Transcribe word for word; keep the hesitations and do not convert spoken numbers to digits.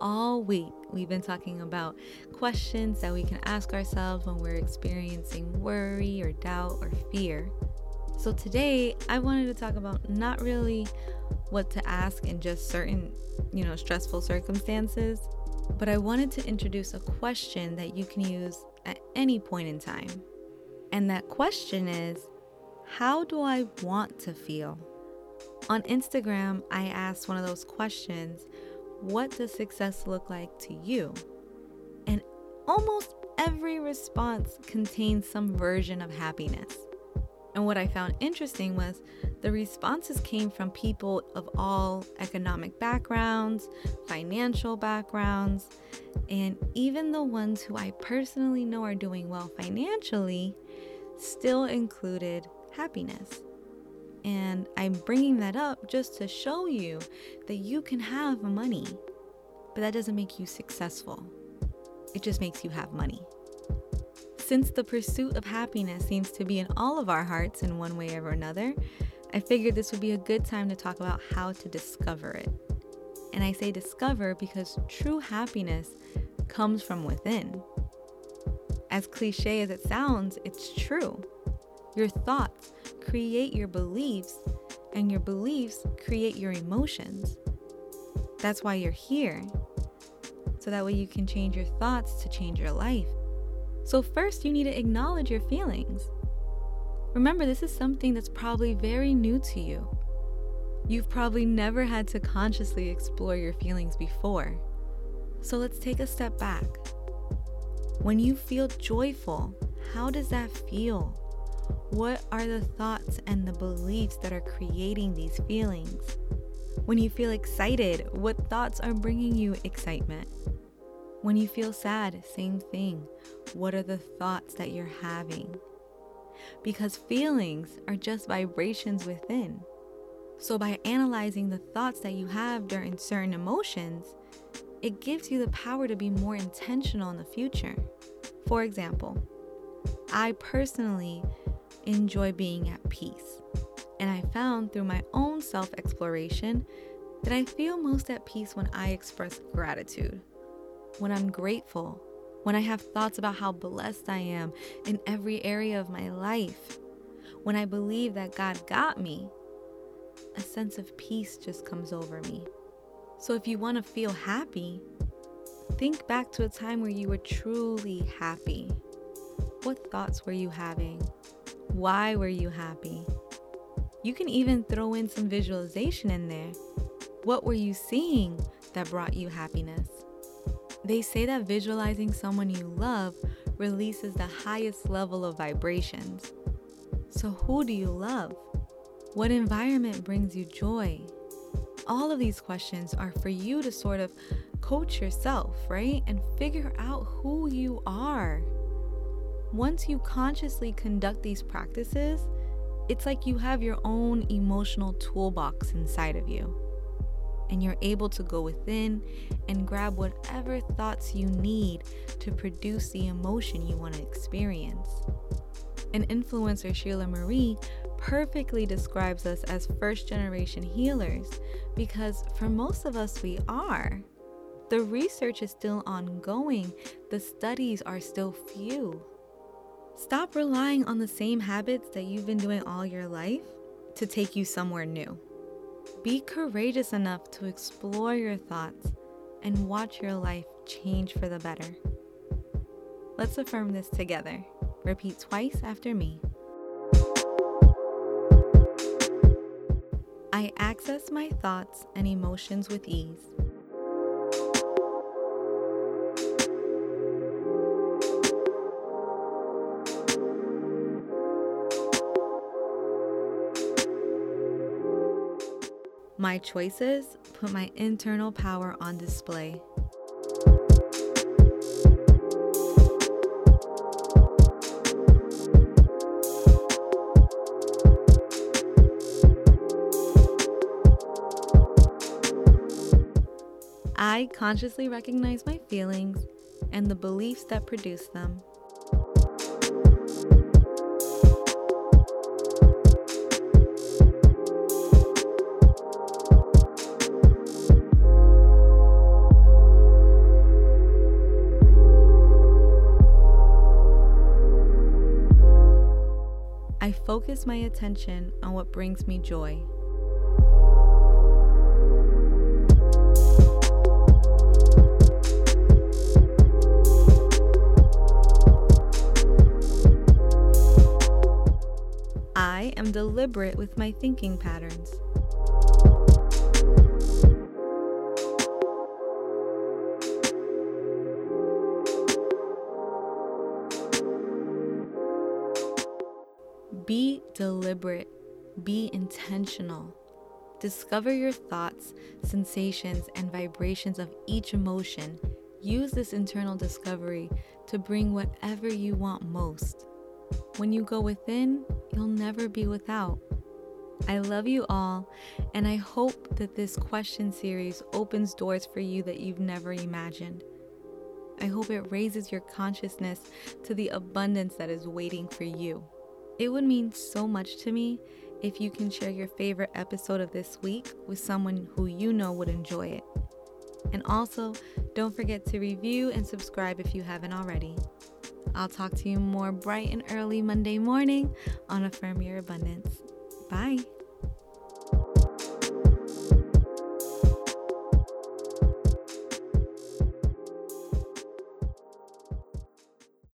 All week, we've been talking about questions that we can ask ourselves when we're experiencing worry or doubt or fear. So today, I wanted to talk about not really what to ask in just certain, you know, stressful circumstances, but I wanted to introduce a question that you can use at any point in time. And that question is, how do I want to feel? On Instagram, I asked one of those questions, what does success look like to you? And almost every response contains some version of happiness. And what I found interesting was the responses came from people of all economic backgrounds, financial backgrounds, and even the ones who I personally know are doing well financially still included happiness. And I'm bringing that up just to show you that you can have money, but that doesn't make you successful. It just makes you have money. Since the pursuit of happiness seems to be in all of our hearts in one way or another, I figured this would be a good time to talk about how to discover it. And I say discover because true happiness comes from within. As cliche as it sounds, it's true. Your thoughts create your beliefs, and your beliefs create your emotions. That's why you're here. So that way you can change your thoughts to change your life. So first, you need to acknowledge your feelings. Remember, this is something that's probably very new to you. You've probably never had to consciously explore your feelings before. So let's take a step back. When you feel joyful, how does that feel? What are the thoughts and the beliefs that are creating these feelings? When you feel excited, what thoughts are bringing you excitement? When you feel sad, same thing. What are the thoughts that you're having? Because feelings are just vibrations within. So by analyzing the thoughts that you have during certain emotions, it gives you the power to be more intentional in the future. For example, I personally enjoy being at peace, and I found through my own self-exploration that I feel most at peace when I express gratitude, when I'm grateful, when I have thoughts about how blessed I am in every area of my life, when I believe that God got me. A sense of peace just comes over me. So if you want to feel happy, think back to a time where you were truly happy. What thoughts were you having? Why were you happy? You can even throw in some visualization in there. What were you seeing that brought you happiness? They say that visualizing someone you love releases the highest level of vibrations. So who do you love? What environment brings you joy? All of these questions are for you to sort of coach yourself, right? And figure out who you are. Once you consciously conduct these practices, it's like you have your own emotional toolbox inside of you, and you're able to go within and grab whatever thoughts you need to produce the emotion you want to experience. And influencer Sheila Marie perfectly describes us as first-generation healers, because for most of us, we are. The research is still ongoing. The studies are still few. Stop relying on the same habits that you've been doing all your life to take you somewhere new. Be courageous enough to explore your thoughts and watch your life change for the better. Let's affirm this together. Repeat twice after me. I access my thoughts and emotions with ease. My choices put my internal power on display. I consciously recognize my feelings and the beliefs that produce them. I focus my attention on what brings me joy. I am deliberate with my thinking patterns. Be deliberate, be intentional. Discover your thoughts, sensations, and vibrations of each emotion. Use this internal discovery to bring whatever you want most. When you go within, you'll never be without. I love you all, and I hope that this question series opens doors for you that you've never imagined. I hope it raises your consciousness to the abundance that is waiting for you. It would mean so much to me if you can share your favorite episode of this week with someone who you know would enjoy it. And also, don't forget to review and subscribe if you haven't already. I'll talk to you more bright and early Monday morning on Affirm Your Abundance. Bye.